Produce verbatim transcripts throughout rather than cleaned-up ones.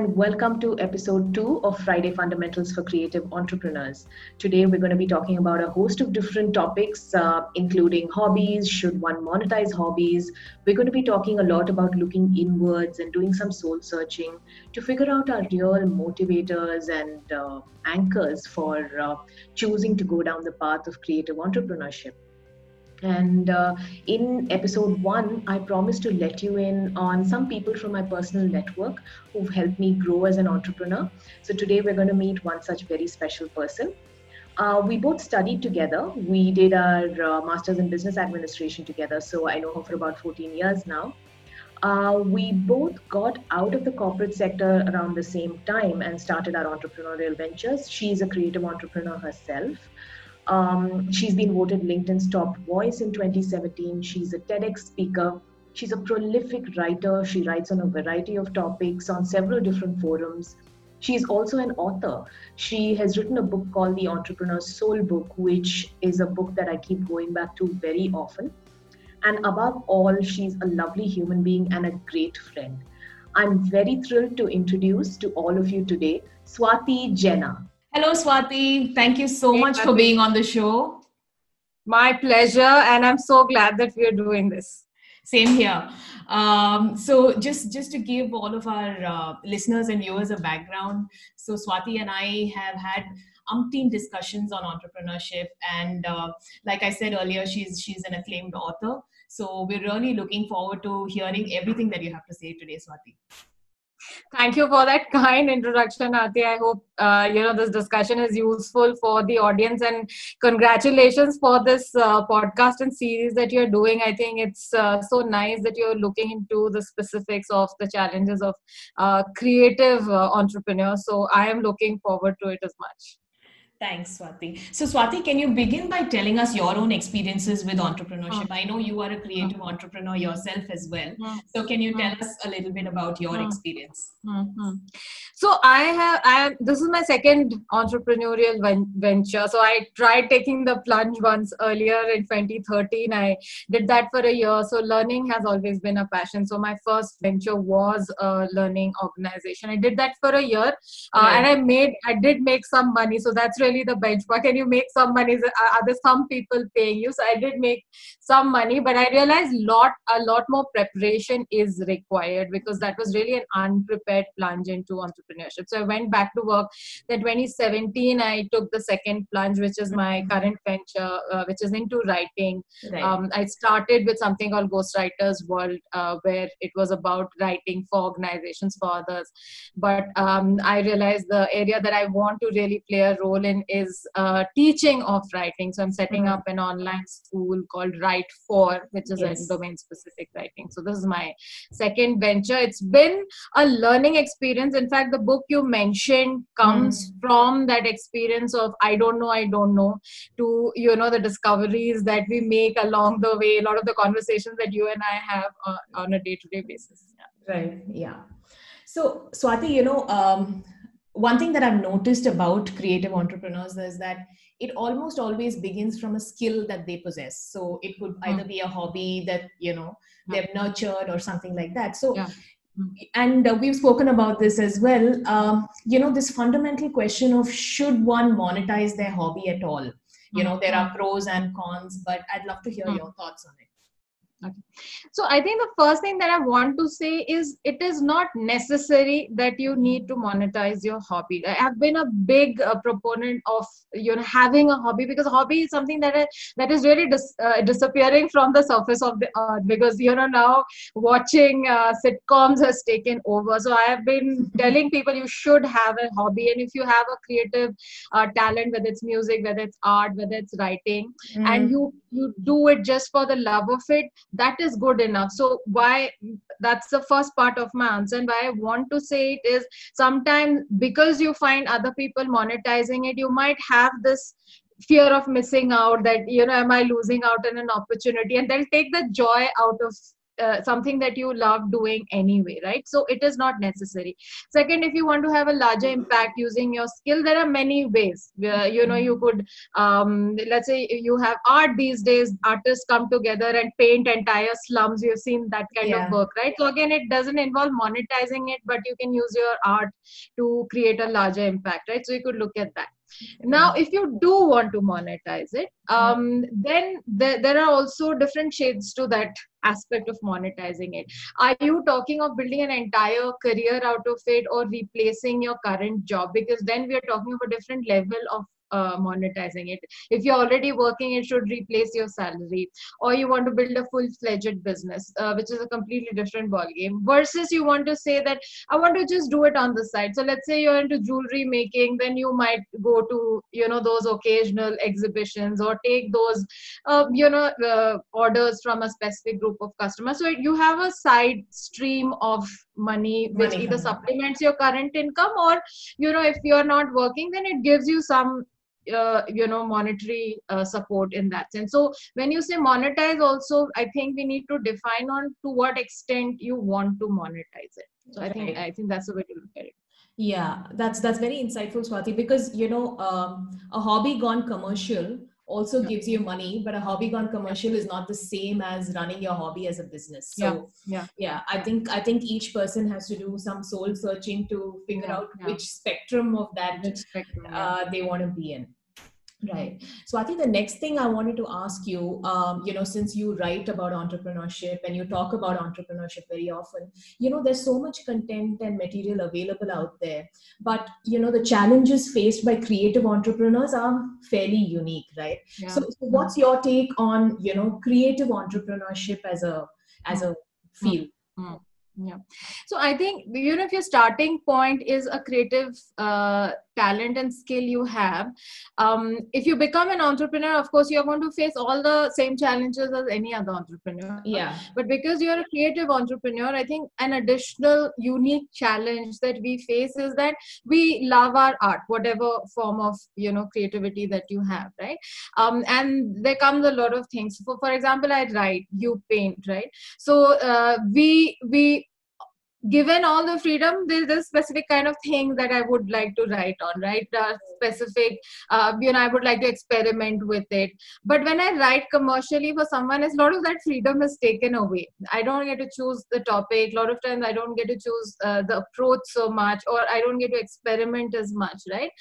and welcome to episode two of Friday Fundamentals for Creative Entrepreneurs. Today we're going to be talking about a host of different topics, uh, including hobbies, should one monetize hobbies. We're going to be talking a lot about looking inwards and doing some soul searching to figure out our real motivators and uh, anchors for uh, choosing to go down the path of creative entrepreneurship. And uh, in episode one, I promised to let you in on some people from my personal network who've helped me grow as an entrepreneur. So today we're going to meet one such very special person. Uh, we both studied together. We did our uh, master's in business administration together. So I know her for about fourteen years now. Uh, we both got out of the corporate sector around the same time and started our entrepreneurial ventures. She's a creative entrepreneur herself. Um, she's been voted LinkedIn's top voice in twenty seventeen. She's a TEDx speaker. She's a prolific writer. She writes on a variety of topics on several different forums. She's also an author. She has written a book called The Entrepreneur's Soulbook, which is a book that I keep going back to very often. And above all, she's a lovely human being and a great friend. I'm very thrilled to introduce to all of you today, Swati Jena. Hello, Swati. Thank you so much for being on the show. My pleasure. And I'm so glad that we're doing this. Same here. Um, so just, just to give all of our uh, listeners and viewers a background. So Swati and I have had umpteen discussions on entrepreneurship. And uh, like I said earlier, she's, she's an acclaimed author. So we're really looking forward to hearing everything that you have to say today, Swati. Thank you for that kind introduction, Aarti. I hope uh, you know this discussion is useful for the audience, and congratulations for this uh, podcast and series that you're doing. I think it's uh, so nice that you're looking into the specifics of the challenges of uh, creative uh, entrepreneurs. So I am looking forward to it as much. Thanks, Swati. So Swati, can you begin by telling us your own experiences with entrepreneurship? I know you are a creative entrepreneur yourself as well. So can you tell us a little bit about your experience? Mm-hmm. So I have, I am, this is my second entrepreneurial ven- venture. So I tried taking the plunge once earlier in twenty thirteen. I did that for a year. So learning has always been a passion. So my first venture was a learning organization. I did that for a year uh, yeah. and I made, I did make some money. So that's really the benchmark. Can you make some money? Are there some people paying you? So I did make some money, but I realized lot a lot more preparation is required because that was really an unprepared plunge into entrepreneurship. So I went back to work. Then twenty seventeen, I took the second plunge, which is my current venture, uh, which is into writing. Right. Um, I started with something called Ghostwriter's World, uh, where it was about writing for organizations, for others. But um, I realized the area that I want to really play a role in is uh, teaching of writing. So I'm setting mm-hmm. up an online school called Write For, which is yes. a domain-specific writing. So this is my second venture. It's been a learning experience. In fact, the book you mentioned comes mm. from that experience of I don't know, I don't know, to, you know, the discoveries that we make along the way, a lot of the conversations that you and I have on, on a day-to-day basis. Yeah. Right. Yeah. So Swati, you know, um, one thing that I've noticed about creative entrepreneurs is that it almost always begins from a skill that they possess. So it could either be a hobby that, you know, they've nurtured or something like that. So, yeah. and uh, we've spoken about this as well. Um, you know, this fundamental question of should one monetize their hobby at all? You know, there are pros and cons, but I'd love to hear your thoughts on it. Okay. So I think the first thing that I want to say is it is not necessary that you need to monetize your hobby. I have been a big uh, proponent of, you know, having a hobby because hobby is something that, I, that is really dis, uh, disappearing from the surface of the earth because, you know, now watching uh, sitcoms has taken over. So I have been telling people you should have a hobby, and if you have a creative uh, talent, whether it's music, whether it's art, whether it's writing, mm. and you, you do it just for the love of it, that is good enough. So why, that's the first part of my answer. And why I want to say it is sometimes because you find other people monetizing it, you might have this fear of missing out that, you know, am I losing out on an opportunity? And they'll take the joy out of uh, something that you love doing anyway, right? So it is not necessary. Second, if you want to have a larger impact using your skill, there are many ways. Uh, you know, you could, um, let's say you have art these days, artists come together and paint entire slums. You've seen that kind yeah. of work, right? So again, it doesn't involve monetizing it, but you can use your art to create a larger impact, right? So you could look at that. Now, if you do want to monetize it, um, then there, there are also different shades to that aspect of monetizing it. Are you talking of building an entire career out of it or replacing your current job? Because then we are talking of a different level of Uh, monetizing it. If you're already working, it should replace your salary, or you want to build a full-fledged business, uh, which is a completely different ballgame, versus you want to say that I want to just do it on the side. So let's say you're into jewelry making, then you might go to, you know, those occasional exhibitions or take those, uh, you know, uh, orders from a specific group of customers. So you have a side stream of money, which money either supplements your current income, or, you know, if you're not working, then it gives you some Uh, you know, monetary uh, support in that sense. So when you say monetize also, I think we need to define on to what extent you want to monetize it. So right. I think I think that's the way to look at it. Yeah, that's that's very insightful, Swati, because, you know, um, a hobby gone commercial also yeah. gives you money, but a hobby gone commercial yeah. is not the same as running your hobby as a business. So yeah, yeah. yeah I think I think each person has to do some soul searching to figure yeah. out yeah. which spectrum of that spectrum, uh, yeah. they want to be in. Right. So I think the next thing I wanted to ask you, um, you know, since you write about entrepreneurship and you talk about entrepreneurship very often, you know, there's so much content and material available out there, but, you know, the challenges faced by creative entrepreneurs are fairly unique, right? Yeah. So, so what's your take on, you know, creative entrepreneurship as a, as a field? Mm-hmm. Yeah. So I think, you know, if your starting point is a creative uh, talent and skill you have, um, if you become an entrepreneur, of course, you're going to face all the same challenges as any other entrepreneur. Yeah. But because you're a creative entrepreneur, I think an additional unique challenge that we face is that we love our art, whatever form of, you know, creativity that you have, right? Um, and there comes a lot of things. For, for example, I write, you paint, right? So uh, we, we, given all the freedom, there's a specific kind of thing that I would like to write on, right? Uh, specific, uh, you know, I would like to experiment with it. But when I write commercially for someone, a lot of that freedom is taken away. I don't get to choose the topic. A lot of times I don't get to choose uh, the approach so much, or I don't get to experiment as much, right?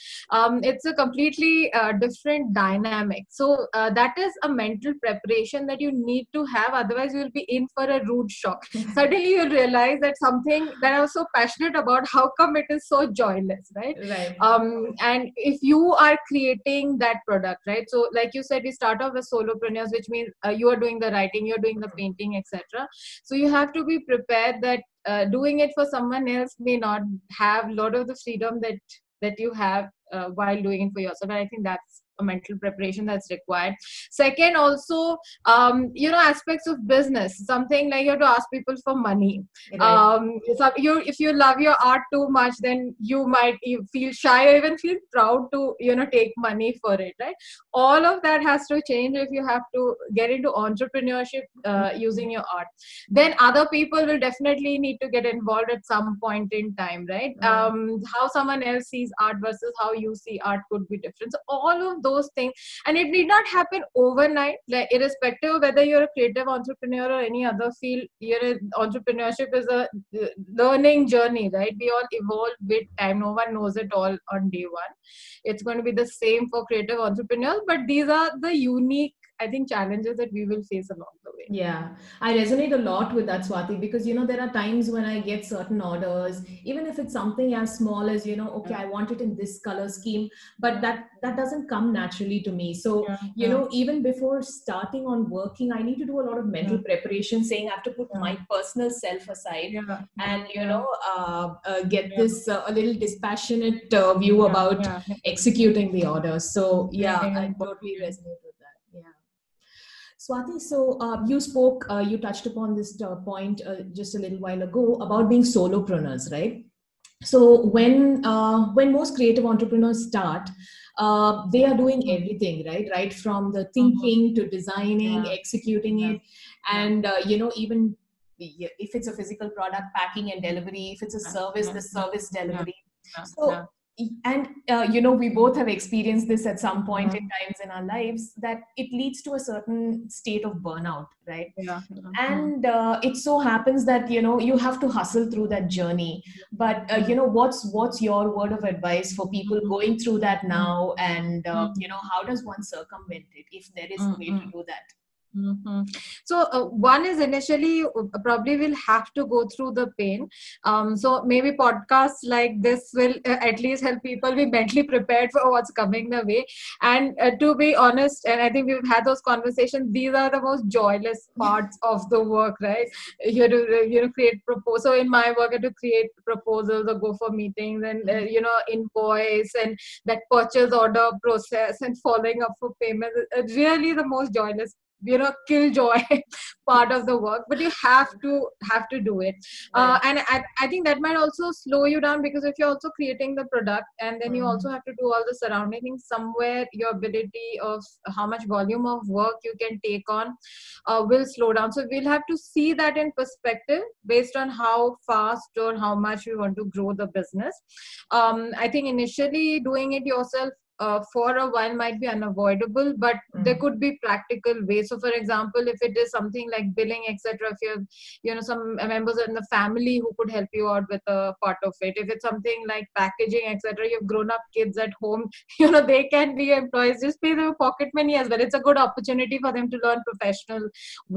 Um, it's a completely uh, different dynamic. So uh, that is a mental preparation that you need to have. Otherwise, you'll be in for a rude shock. Suddenly you'll realize that something that I was so passionate about, how come it is so joyless, right? Right. Um, and if you are creating that product, right? So like you said, we start off as solopreneurs, which means uh, you are doing the writing, you're doing the painting, et cetera. So you have to be prepared that uh, doing it for someone else may not have a lot of the freedom that, that you have uh, while doing it for yourself. And I think that's a mental preparation that's required. Second, also, um, you know, aspects of business, something like you have to ask people for money. Right. Um, so you, if you love your art too much, then you might feel shy or even feel proud to, you know, take money for it, right? All of that has to change if you have to get into entrepreneurship uh, using your art. Then other people will definitely need to get involved at some point in time, right? Mm. Um, how someone else sees art versus how you see art could be different. So all of those those things, and it need not happen overnight, like irrespective of whether you're a creative entrepreneur or any other field. You know, entrepreneurship is a learning journey, right? We all evolve with time. No one knows it all on day one. It's going to be the same for creative entrepreneurs, but these are the unique, I think, challenges that we will face along the way. Yeah, I resonate a lot with that, Swati, because, you know, there are times when I get certain orders, even if it's something as small as, you know, okay, yeah. I want it in this color scheme, but that, that doesn't come naturally to me. So, yeah. you yeah. know, even before starting on working, I need to do a lot of mental yeah. preparation, saying I have to put yeah. my personal self aside yeah. and, you know, uh, uh, get yeah. this uh, a little dispassionate uh, view yeah. about yeah. executing the order. So yeah, yeah. I totally resonate with that. Yeah. Swati, so uh, you spoke, uh, you touched upon this uh, point uh, just a little while ago about being solopreneurs, right? So when uh, when most creative entrepreneurs start, uh, they are doing everything, right? Right from the thinking to designing, yeah. executing yeah. it, and uh, you know, even if it's a physical product, packing and delivery, if it's a service, yeah. the service delivery. Yeah. So, yeah. And, uh, you know, we both have experienced this at some point mm-hmm. in times in our lives, that it leads to a certain state of burnout, right? Yeah. And uh, it so happens that, you know, you have to hustle through that journey. But, uh, you know, what's what's your word of advice for people going through that now? And, uh, mm-hmm. you know, how does one circumvent it if there is mm-hmm. a way to do that? Mm-hmm. So uh, one is initially probably will have to go through the pain. Um, so maybe podcasts like this will uh, at least help people be mentally prepared for what's coming their way. And uh, to be honest, and I think we've had those conversations, these are the most joyless parts of the work, right? You have to, you know, create proposals. So in my work, I had to create proposals or go for meetings and, uh, you know, invoice and that purchase order process and following up for payments. Uh, really the most joyless, you know, killjoy part of the work, but you have to have to do it. Uh, and I, I think that might also slow you down, because if you're also creating the product and then you also have to do all the surrounding things, somewhere your ability of how much volume of work you can take on uh, will slow down. So we'll have to see that in perspective based on how fast or how much we want to grow the business. Um, I think initially doing it yourself Uh, for a while might be unavoidable, but mm. there could be practical ways. So for example, if it is something like billing, et cetera, if you have, you know, some members in the family who could help you out with a part of it. If it's something like packaging, et cetera, you've grown up kids at home, you know, they can be employees, just pay their pocket money as well. It's a good opportunity for them to learn professional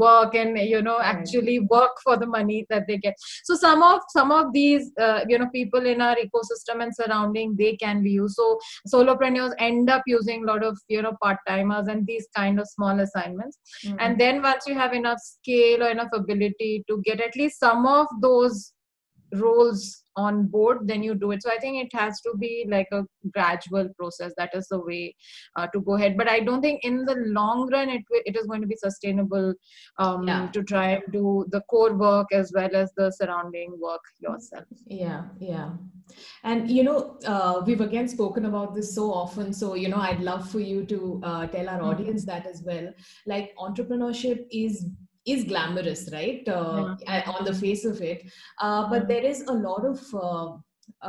work and, you know, actually work for the money that they get. So some of, some of these, uh, you know, people in our ecosystem and surrounding, they can be used. So solopreneurs end up using a lot of, you know, part-timers and these kind of small assignments. Mm-hmm. And then once you have enough scale or enough ability to get at least some of those roles on board, then you do it. So I think it has to be like a gradual process. That is the way uh, to go ahead. But I don't think in the long run, it it is going to be sustainable um, yeah. to try and do the core work as well as the surrounding work yourself. Yeah, yeah. And, you know, uh, we've again spoken about this so often. So, you know, I'd love for you to uh, tell our audience that as well. Like, entrepreneurship is is glamorous, right? Uh, yeah. On the face of it. Uh, but there is a lot of uh,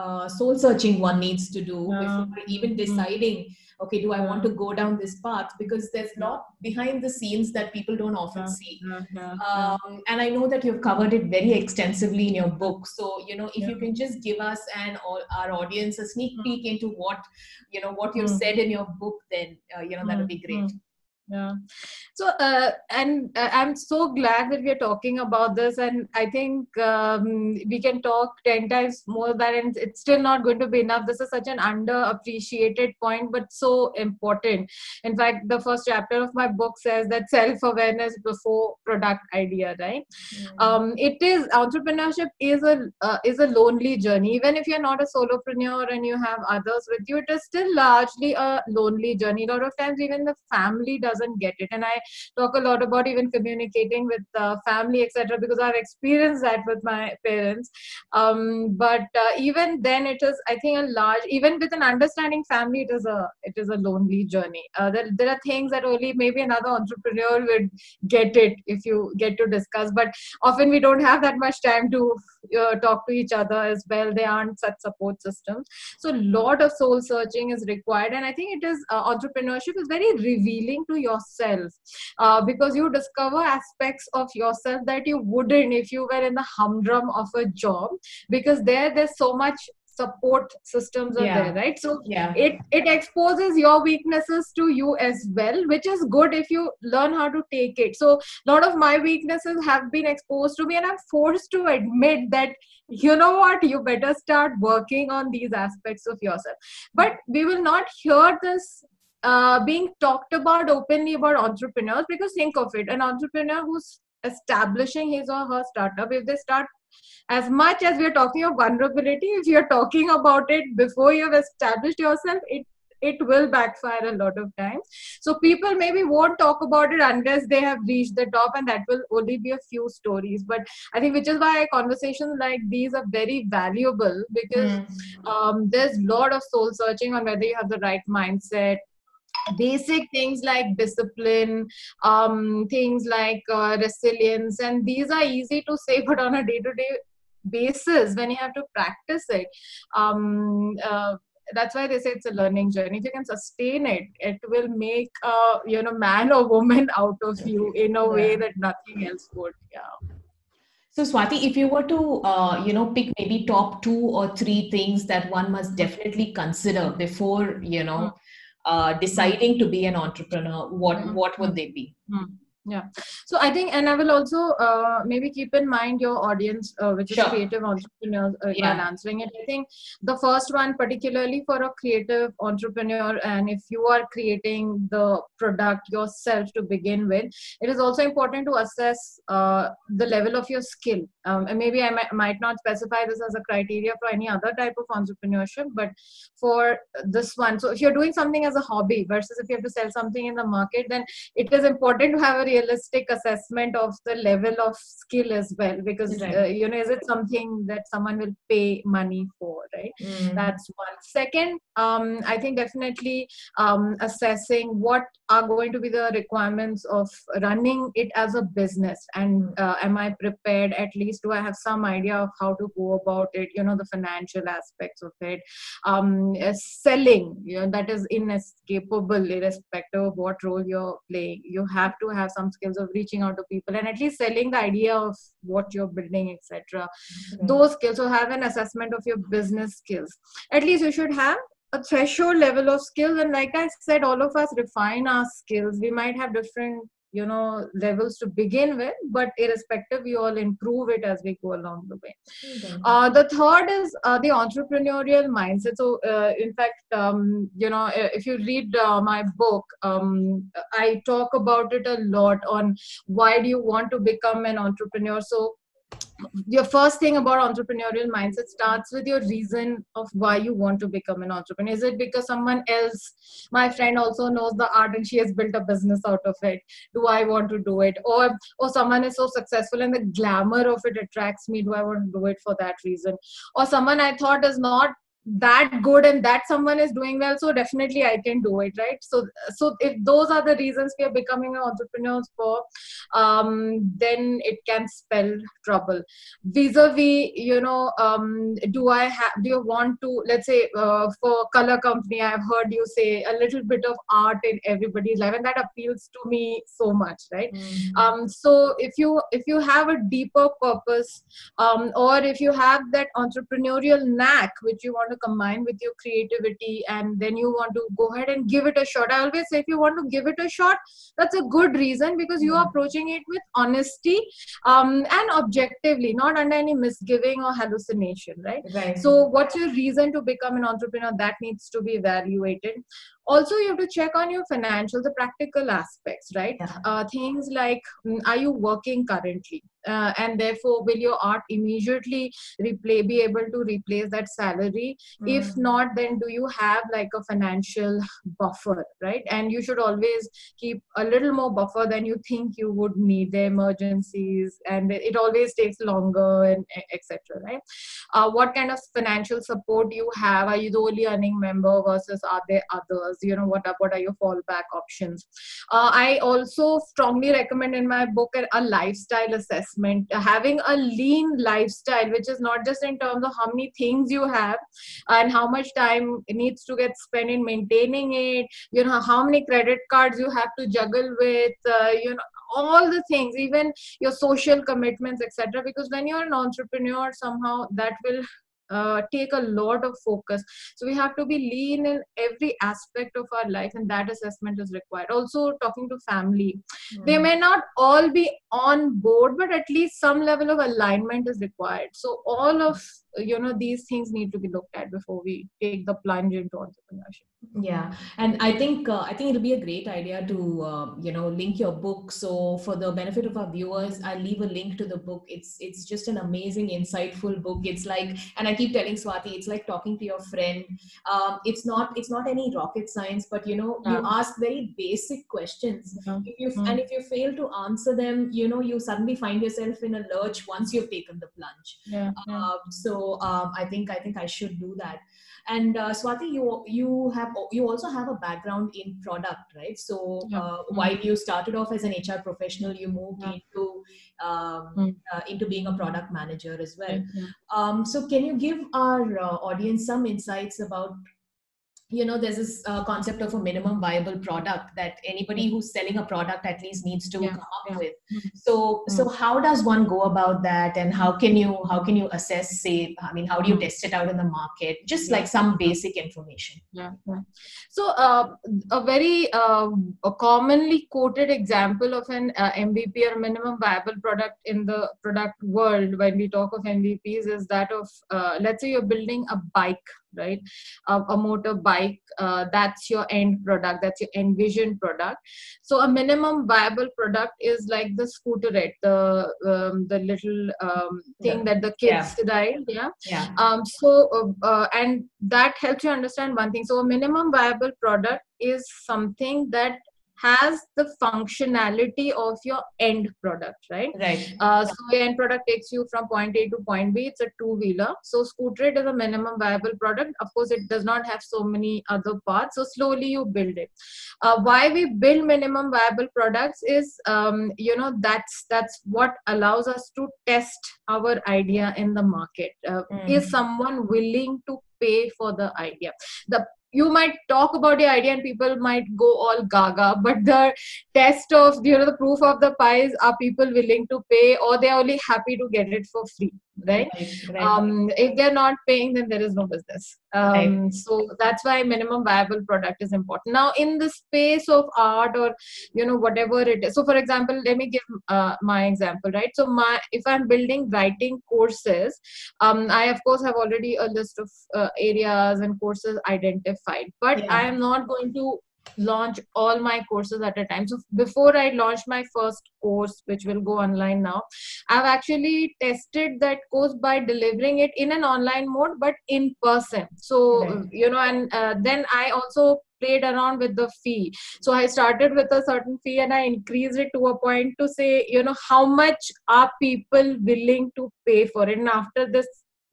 uh, soul searching one needs to do yeah. before even deciding, okay, do I want to go down this path? Because there's a lot behind the scenes that people don't often see. Um, and I know that you've covered it very extensively in your book. So, you know, if yeah. you can just give us and all our audience a sneak peek into what, you know, what you've said in your book, then, uh, you know, that would be great. Yeah. So, uh, and uh, I'm so glad that we're talking about this, and I think um, we can talk ten times more than, and it's still not going to be enough. This is such an underappreciated point, but so important. In fact, the first chapter of my book says that self-awareness before product idea, right? Mm-hmm. Um, it is, entrepreneurship is a, uh, is a lonely journey. Even if you're not a solopreneur and you have others with you, it is still largely a lonely journey. A lot of times, even the family does doesn't get it. And I talk a lot about even communicating with uh, family, et cetera, because I've experienced that with my parents. Um, but uh, even then, it is, I think, a large, even with an understanding family, it is a it is a lonely journey. Uh, there, there are things that only maybe another entrepreneur would get it if you get to discuss. But often we don't have that much time to uh, talk to each other as well. There aren't such support systems. So a lot of soul searching is required. And I think it is, uh, entrepreneurship is very revealing to yourself, uh, because you discover aspects of yourself that you wouldn't if you were in the humdrum of a job, because there there's so much support systems are yeah. there, right? So yeah. it, it exposes your weaknesses to you as well, which is good if you learn how to take it. So a lot of my weaknesses have been exposed to me, and I'm forced to admit that, you know what, you better start working on these aspects of yourself. But we will not hear this Uh, being talked about openly about entrepreneurs, because think of it, an entrepreneur who's establishing his or her startup, if they start, as much as we're talking of vulnerability, if you're talking about it before you've established yourself, it it will backfire a lot of times. So people maybe won't talk about it unless they have reached the top, and that will only be a few stories. But I think, which is why conversations like these are very valuable, because mm. um, there's a lot of soul searching on whether you have the right mindset, basic things like discipline, um, things like uh, resilience, and these are easy to say, but on a day-to-day basis, when you have to practice it, um, uh, that's why they say it's a learning journey. If you can sustain it, it will make a you know man or woman out of you in a way that nothing else would. Yeah. So Swati, if you were to, uh, you know, pick maybe top two or three things that one must definitely consider before, you know, uh, deciding to be an entrepreneur, what, what would they be? Yeah. So I think, and I will also uh, maybe keep in mind your audience, uh, which sure. is creative entrepreneurs uh, yeah. while answering it. I think the first one, particularly for a creative entrepreneur, and if you are creating the product yourself to begin with, it is also important to assess uh, the level of your skill. Um, and maybe I might, might not specify this as a criteria for any other type of entrepreneurship, but for this one. So if you're doing something as a hobby versus if you have to sell something in the market, then it is important to have a realistic assessment of the level of skill as well, because right. uh, you know, is it something that someone will pay money for, right? Mm. That's one. Second, um, I think definitely um, assessing what are going to be the requirements of running it as a business, and uh, am I prepared? At least do I have some idea of how to go about it? You know, the financial aspects of it, um, selling, you know, that is inescapable, irrespective of what role you're playing. You have to have some skills of reaching out to people and at least selling the idea of what you're building, et cetera. Okay. Those skills. So have an assessment of your business skills. At least you should have a threshold level of skills. And like I said, all of us refine our skills. We might have different, you know, levels to begin with, but irrespective, we all improve it as we go along the way. Okay. Uh, the third is uh, the entrepreneurial mindset. So uh, in fact, um, you know, if you read uh, my book, um, I talk about it a lot on why do you want to become an entrepreneur. So your first thing about entrepreneurial mindset starts with your reason of why you want to become an entrepreneur. Is it because someone else, my friend also knows the art and she has built a business out of it? Do I want to do it? Or, or someone is so successful and the glamour of it attracts me. Do I want to do it for that reason? Or someone I thought is not that good and that someone is doing well, so definitely I can do it, right? So so if those are the reasons we are becoming entrepreneurs for, um, then it can spell trouble. Vis-a-vis, you know, um, do I have, do you want to, let's say uh, for color company, I've heard you say a little bit of art in everybody's life and that appeals to me so much, right? Mm-hmm. Um, so if you, if you have a deeper purpose, um, or if you have that entrepreneurial knack, which you want to combine with your creativity and then you want to go ahead and give it a shot. I always say if you want to give it a shot, that's a good reason because you are approaching it with honesty um, and objectively, not under any misgiving or hallucination, right? Right. So what's your reason to become an entrepreneur? That needs to be evaluated. Also, you have to check on your financial, the practical aspects, right? Yeah. Uh, things like, are you working currently? Uh, and therefore, will your art immediately replay, be able to replace that salary? Mm. If not, then do you have like a financial buffer, right? And you should always keep a little more buffer than you think you would need. The emergencies, and it always takes longer, and et cetera. Right? Uh, what kind of financial support do you have? Are you the only earning member versus are there others? You know, what are, what are your fallback options? Uh, I also strongly recommend in my book a lifestyle assessment, having a lean lifestyle, which is not just in terms of how many things you have and how much time needs to get spent in maintaining it, you know, how many credit cards you have to juggle with, uh, you know, all the things, even your social commitments, et cetera. Because when you're an entrepreneur, somehow that will Uh, take a lot of focus. So we have to be lean in every aspect of our life, and that assessment is required. Also, talking to family. Mm. They may not all be on board, but at least some level of alignment is required. So all of, you know, these things need to be looked at before we take the plunge into entrepreneurship. Yeah. And I think, uh, I think it'll be a great idea to, uh, you know, link your book. So for the benefit of our viewers, I'll leave a link to the book. It's, it's just an amazing, insightful book. It's like, and I keep telling Swati, it's like talking to your friend. Um, it's not, it's not any rocket science, but you know, yeah. you ask very basic questions. Mm-hmm. If you, mm-hmm. and if you fail to answer them, you know, you suddenly find yourself in a lurch once you've taken the plunge. Yeah. Uh, so, So um, I think I think I should do that. And uh, Swati, you you have you also have a background in product, right? So yeah. uh, mm-hmm. while you started off as an H R professional, you moved yeah. into um, mm-hmm. uh, into being a product manager as well. Mm-hmm. Um, so can you give our uh, audience some insights about, you know, there's this uh, concept of a minimum viable product that anybody who's selling a product at least needs to yeah, come up yeah. with. So, yeah. so how does one go about that, and how can you, how can you assess, say, I mean, how do you test it out in the market? Just yeah. like some basic information. Yeah. yeah. So uh, a very uh, a commonly quoted example of an uh, M V P or minimum viable product in the product world, when we talk of M V Ps, is that of, uh, let's say you're building a bike, right? Uh, a motor bike, uh, that's your end product, that's your envisioned product. So a minimum viable product is like the scooterette, the um, the little um, thing yeah. that the kids yeah. ride. Yeah. yeah. Um, so, uh, uh, and that helps you understand one thing. So a minimum viable product is something that has the functionality of your end product, right? Right. Uh, so your end product takes you from point A to point B. It's a two-wheeler. So Scooterette is a minimum viable product. Of course, it does not have so many other parts. So slowly you build it. Uh, why we build minimum viable products is, um, you know, that's that's what allows us to test our idea in the market. Uh, mm. Is someone willing to pay for the idea? The You might talk about your idea and people might go all gaga, but the test of, you know, the proof of the pie is, are people willing to pay, or they're only happy to get it for free, right? Right, right. Um, if they're not paying, then there is no business. Um, right. So that's why minimum viable product is important. Now in the space of art or, you know, whatever it is. So for example, let me give uh, my example, right? So my, if I'm building writing courses, um, I of course have already a list of uh, areas and courses identified. But yeah. I am not going to launch all my courses at a time. So before I launch my first course, which will go online now, I've actually tested that course by delivering it in an online mode, but in person. So, right. you know, and uh, then I also played around with the fee. So I started with a certain fee and I increased it to a point to say, you know, how much are people willing to pay for it? And after this,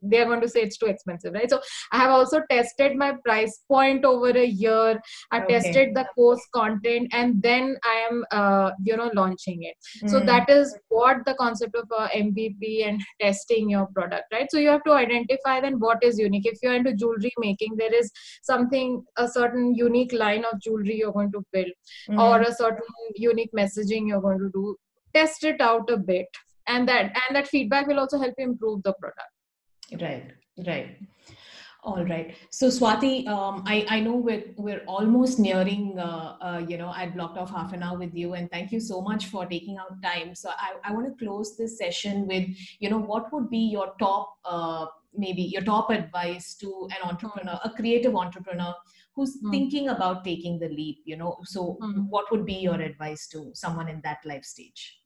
they're going to say it's too expensive, right? So I have also tested my price point over a year. I okay. tested the course content, and then I am, uh, you know, launching it. Mm. So that is what the concept of uh, M V P and testing your product, right? So you have to identify then what is unique. If you're into jewelry making, there is something, a certain unique line of jewelry you're going to build, mm. or a certain unique messaging you're going to do. Test it out a bit. And that, and that feedback will also help you improve the product. Right, right. All right. So Swati, um, I, I know we're, we're almost nearing, uh, uh, you know, I blocked off half an hour with you, and thank you so much for taking out time. So I, I want to close this session with, you know, what would be your top, uh, maybe your top advice to an entrepreneur, a creative entrepreneur who's hmm. thinking about taking the leap, you know? So hmm. what would be your advice to someone in that life stage?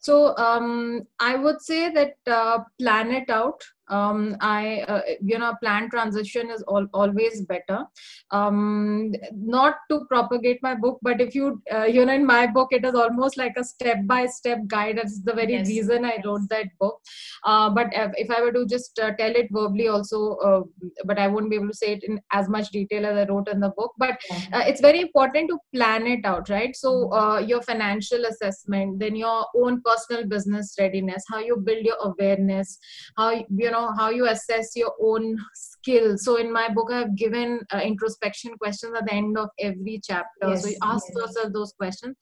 So um, I would say that uh, plan it out. Um, I, uh, you know, planned transition is all, always better. Um, not to propagate my book, but if you, uh, you know, in my book, it is almost like a step-by-step guide. That's the very yes. reason I wrote that book. Uh, but if, if I were to just uh, tell it verbally also, uh, but I wouldn't be able to say it in as much detail as I wrote in the book, but uh, it's very important to plan it out, right? So uh, your financial assessment, then your own personal business readiness, how you build your awareness, how, you know, how you assess your own skill. So in my book, I've given uh, introspection questions at the end of every chapter. Yes, so you ask yes. yourself those questions.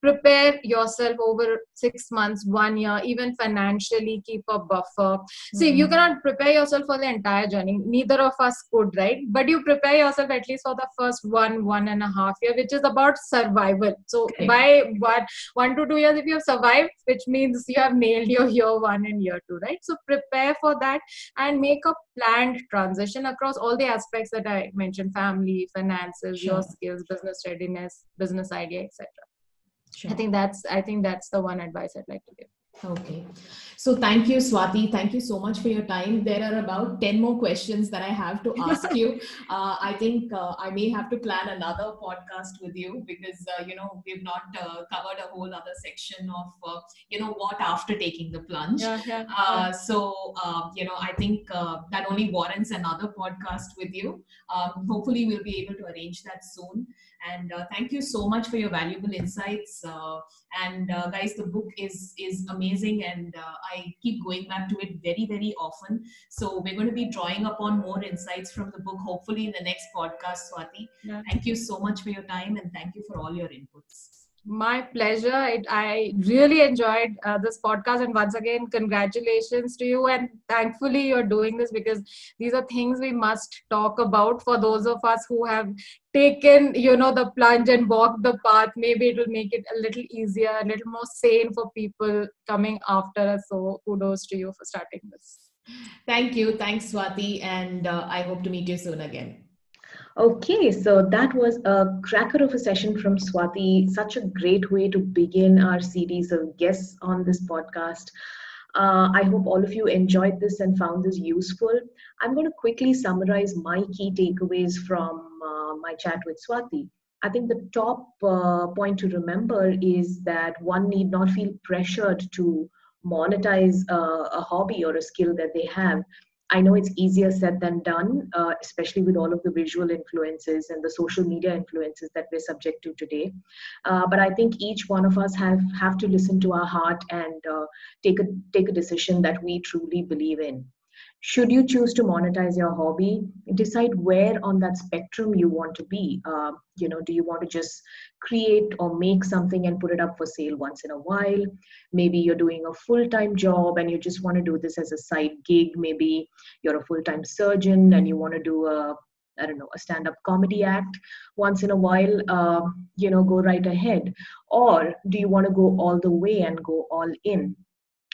Prepare yourself over six months, one year, even financially, keep a buffer. Mm-hmm. See, you cannot prepare yourself for the entire journey. Neither of us could, right? But you prepare yourself at least for the first one, one and a half year, which is about survival. So okay. by what, one to two years, if you have survived, which means you have nailed your year one and year two, right? So prepare for that. And make a planned transition across all the aspects that I mentioned: family, finances, sure. your skills, business readiness, business idea, et cetera. Sure. I think that's I think that's the one advice I'd like to give. Okay. So thank you, Swati. Thank you so much for your time. There are about ten more questions that I have to ask you. Uh, I think uh, I may have to plan another podcast with you because, uh, you know, we've not uh, covered a whole other section of, uh, you know, what after taking the plunge. Yeah, yeah, yeah. Uh, so, uh, you know, I think uh, that only warrants another podcast with you. Um, hopefully, we'll be able to arrange that soon. And uh, thank you so much for your valuable insights. Uh, and uh, guys, the book is, is amazing, and uh, I keep going back to it very, very often. So we're going to be drawing upon more insights from the book, hopefully in the next podcast, Swati. Yeah. Thank you so much for your time, and thank you for all your inputs. My pleasure. I, I really enjoyed uh, this podcast, and once again, congratulations to you, and thankfully you're doing this, because these are things we must talk about for those of us who have taken, you know, the plunge and walked the path. Maybe it will make it a little easier, a little more sane for people coming after us. So kudos to you for starting this. Thank you. Thanks, Swati, and uh, I hope to meet you soon again. Okay, so that was a cracker of a session from Swati. Such a great way to begin our series of guests on this podcast. Uh, I hope all of you enjoyed this and found this useful. I'm going to quickly summarize my key takeaways from uh, my chat with Swati. I think the top uh, point to remember is that one need not feel pressured to monetize uh, a hobby or a skill that they have. I know it's easier said than done, uh, especially with all of the visual influences and the social media influences that we're subject to today. Uh, but I think each one of us have, have to listen to our heart and uh, take a, take a decision that we truly believe in. Should you choose to monetize your hobby, decide where on that spectrum you want to be. Uh, you know, do you want to just create or make something and put it up for sale once in a while? Maybe you're doing a full-time job and you just want to do this as a side gig. Maybe you're a full-time surgeon and you want to do a, I don't know, a stand-up comedy act once in a while. Uh, you know, go right ahead. Or do you want to go all the way and go all in?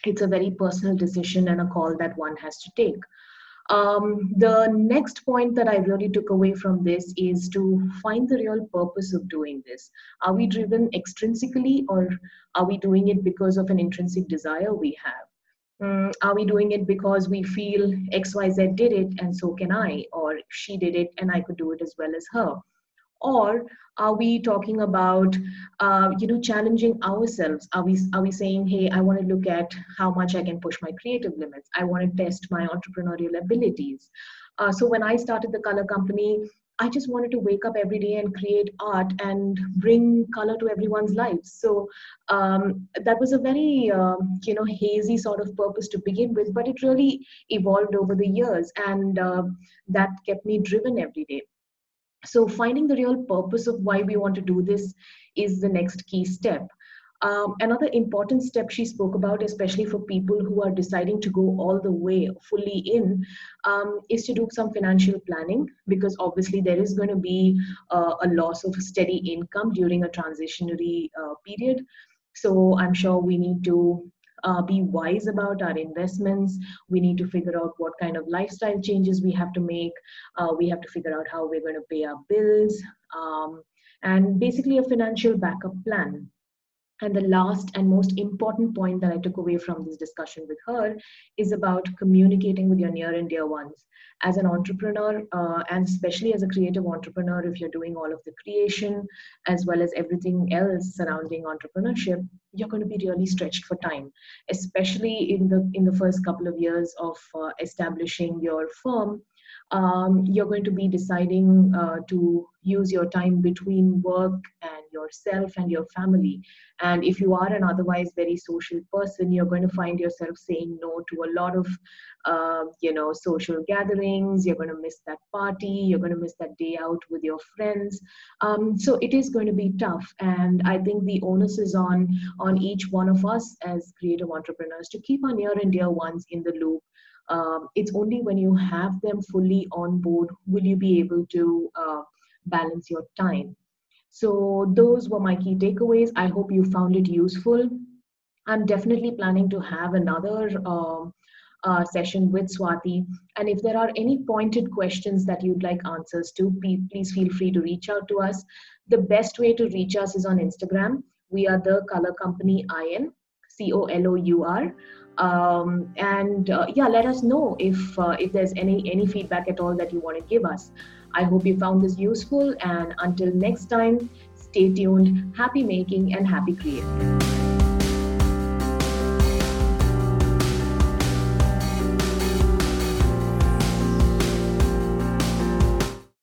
It's a very personal decision and a call that one has to take. Um, the next point that I really took away from this is to find the real purpose of doing this. Are we driven extrinsically, or are we doing it because of an intrinsic desire we have? Um, are we doing it because we feel X Y Z did it and so can I, or she did it and I could do it as well as her? Or are we talking about, uh, you know, challenging ourselves? Are we, are we saying, hey, I want to look at how much I can push my creative limits. I want to test my entrepreneurial abilities. Uh, so when I started the color company, I just wanted to wake up every day and create art and bring color to everyone's lives. So um, that was a very, uh, you know, hazy sort of purpose to begin with, but it really evolved over the years, and uh, that kept me driven every day. So finding the real purpose of why we want to do this is the next key step. Um, another important step she spoke about, especially for people who are deciding to go all the way fully in, um, is to do some financial planning, because obviously there is going to be uh, a loss of steady income during a transitionary uh, period. So I'm sure we need to Uh, be wise about our investments. We need to figure out what kind of lifestyle changes we have to make. Uh, we have to figure out how we're going to pay our bills, um, and basically a financial backup plan. And the last and most important point that I took away from this discussion with her is about communicating with your near and dear ones. As an entrepreneur, uh, and especially as a creative entrepreneur, if you're doing all of the creation as well as everything else surrounding entrepreneurship, you're going to be really stretched for time, especially in the in the first couple of years of uh, establishing your firm. Um, you're going to be deciding uh, to use your time between work and yourself and your family. And if you are an otherwise very social person, you're going to find yourself saying no to a lot of, uh, you know, social gatherings. You're going to miss that party. You're going to miss that day out with your friends. Um, so it is going to be tough. And I think the onus is on, on each one of us as creative entrepreneurs to keep our near and dear ones in the loop. Um, it's only when you have them fully on board will you be able to uh, balance your time. So those were my key takeaways. I hope you found it useful. I'm definitely planning to have another uh, uh, session with Swati. And if there are any pointed questions that you'd like answers to, please feel free to reach out to us. The best way to reach us is on Instagram. We are The Color Company I N. C O L O U R. Um, and uh, yeah, let us know if uh, if there's any any feedback at all that you want to give us. I hope you found this useful, and until next time, stay tuned, happy making and happy creating.